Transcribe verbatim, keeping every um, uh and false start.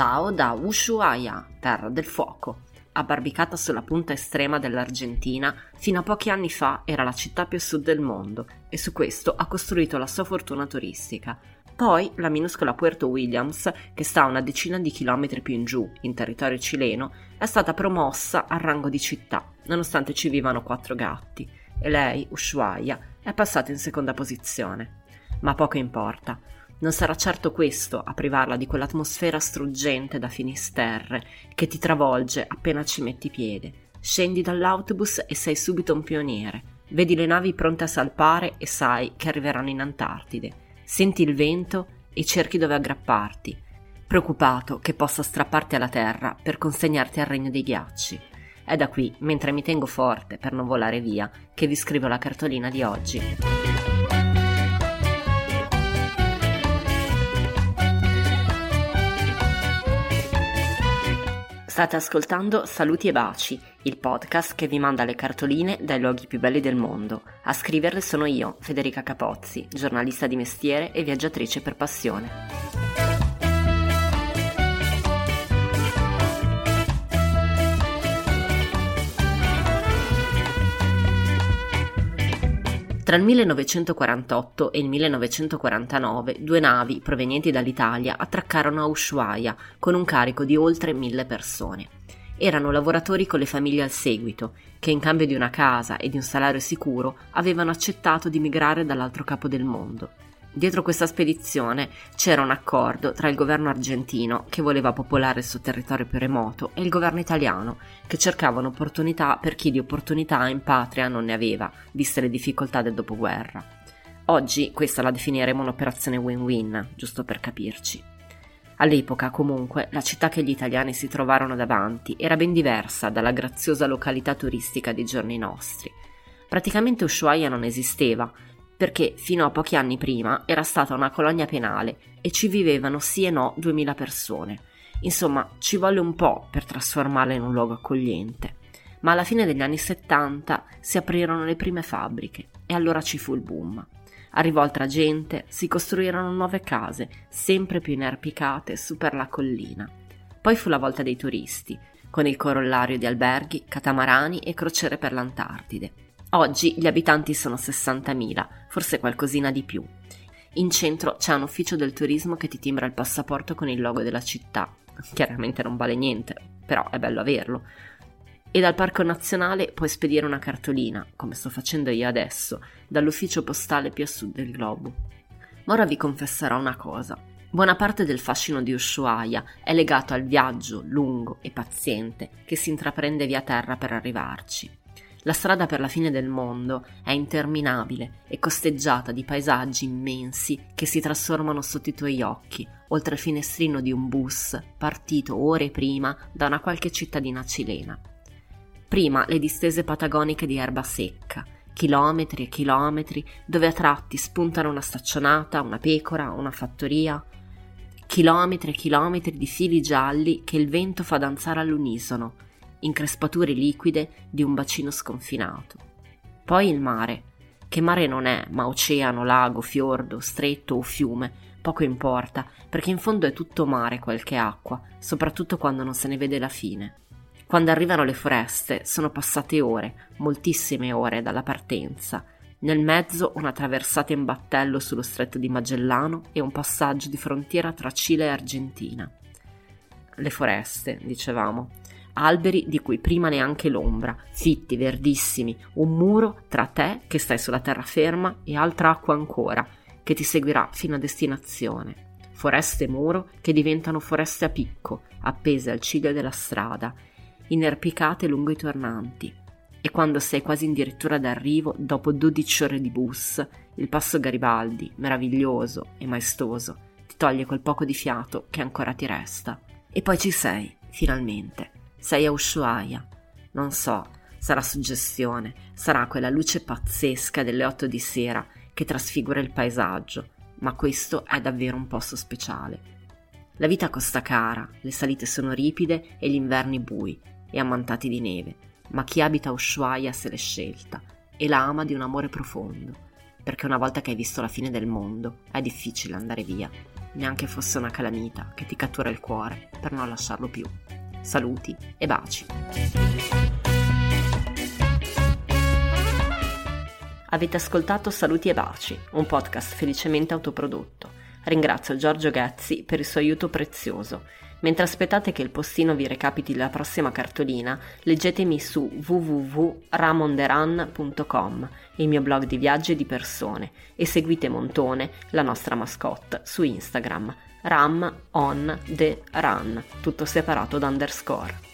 ciao da Ushuaia, Terra del Fuoco. Abbarbicata sulla punta estrema dell'Argentina, fino a pochi anni fa era la città più a sud del mondo e su questo ha costruito la sua fortuna turistica. Poi la minuscola Puerto Williams, che sta a una decina di chilometri più in giù, in territorio cileno, è stata promossa al rango di città, nonostante ci vivano quattro gatti, e lei, Ushuaia, è passata in seconda posizione. Ma poco importa. Non sarà certo questo a privarla di quell'atmosfera struggente da finisterre che ti travolge appena ci metti piede. Scendi dall'autobus e sei subito un pioniere. Vedi le navi pronte a salpare e sai che arriveranno in Antartide. Senti il vento e cerchi dove aggrapparti, preoccupato che possa strapparti alla terra per consegnarti al regno dei ghiacci. È da qui, mentre mi tengo forte per non volare via, che vi scrivo la cartolina di oggi. State ascoltando Saluti e Baci, il podcast che vi manda le cartoline dai luoghi più belli del mondo. A scriverle sono io, Federica Capozzi, giornalista di mestiere e viaggiatrice per passione. Tra il millenovecentoquarantotto e il millenovecentoquarantanove due navi provenienti dall'Italia attraccarono a Ushuaia con un carico di oltre mille persone. Erano lavoratori con le famiglie al seguito, che in cambio di una casa e di un salario sicuro avevano accettato di migrare dall'altro capo del mondo. Dietro questa spedizione c'era un accordo tra il governo argentino, che voleva popolare il suo territorio più remoto, e il governo italiano, che cercava un'opportunità per chi di opportunità in patria non ne aveva, viste le difficoltà del dopoguerra. Oggi questa la definiremo un'operazione win-win, giusto per capirci. All'epoca, comunque, la città che gli italiani si trovarono davanti era ben diversa dalla graziosa località turistica dei giorni nostri. Praticamente Ushuaia non esisteva, perché fino a pochi anni prima era stata una colonia penale e ci vivevano sì e no duemila persone. Insomma, ci volle un po' per trasformarla in un luogo accogliente. Ma alla fine degli anni settanta si aprirono le prime fabbriche e allora ci fu il boom. Arrivò altra gente, si costruirono nuove case, sempre più inerpicate su per la collina. Poi fu la volta dei turisti, con il corollario di alberghi, catamarani e crociere per l'Antartide. Oggi gli abitanti sono sessantamila, forse qualcosina di più. In centro c'è un ufficio del turismo che ti timbra il passaporto con il logo della città. Chiaramente non vale niente, però è bello averlo. E dal Parco Nazionale puoi spedire una cartolina, come sto facendo io adesso, dall'ufficio postale più a sud del globo. Ma ora vi confesserò una cosa. Buona parte del fascino di Ushuaia è legato al viaggio lungo e paziente che si intraprende via terra per arrivarci. La strada per la fine del mondo è interminabile e costeggiata di paesaggi immensi che si trasformano sotto i tuoi occhi, oltre il finestrino di un bus partito ore prima da una qualche cittadina cilena. Prima le distese patagoniche di erba secca, chilometri e chilometri, dove a tratti spuntano una staccionata, una pecora, una fattoria. Chilometri e chilometri di fili gialli che il vento fa danzare all'unisono, increspature liquide di un bacino sconfinato. Poi il mare, che mare non è, ma oceano, lago, fiordo, stretto o fiume, poco importa, perché in fondo è tutto mare quel che acqua, soprattutto quando non se ne vede la fine. Quando arrivano le foreste sono passate ore, moltissime ore dalla partenza, nel mezzo una traversata in battello sullo Stretto di Magellano e un passaggio di frontiera tra Cile e Argentina. Le foreste, dicevamo, alberi di cui prima neanche l'ombra, fitti, verdissimi, un muro tra te che stai sulla terraferma e altra acqua ancora che ti seguirà fino a destinazione. Foreste e muro che diventano foreste a picco, appese al ciglio della strada, inerpicate lungo i tornanti. E quando sei quasi addirittura d'arrivo, dopo dodici ore di bus, il Passo Garibaldi, meraviglioso e maestoso, ti toglie quel poco di fiato che ancora ti resta. E poi ci sei, finalmente. Sei a Ushuaia. Non so, sarà suggestione, sarà quella luce pazzesca delle otto di sera che trasfigura il paesaggio, ma questo è davvero un posto speciale. La vita costa cara, le salite sono ripide e gli inverni bui e ammantati di neve, ma chi abita a Ushuaia se l'è scelta e la ama di un amore profondo, perché una volta che hai visto la fine del mondo è difficile andare via. neanche fosse una calamita che ti cattura il cuore per non lasciarlo più. Saluti e baci. Avete ascoltato Saluti e Baci, un podcast felicemente autoprodotto. Ringrazio Giorgio Gazzi per il suo aiuto prezioso. Mentre aspettate che il postino vi recapiti la prossima cartolina, leggetemi su w w w punto ramonderan punto com, il mio blog di viaggi e di persone, e seguite Montone, la nostra mascotte, su Instagram, ram on the run, tutto separato da underscore.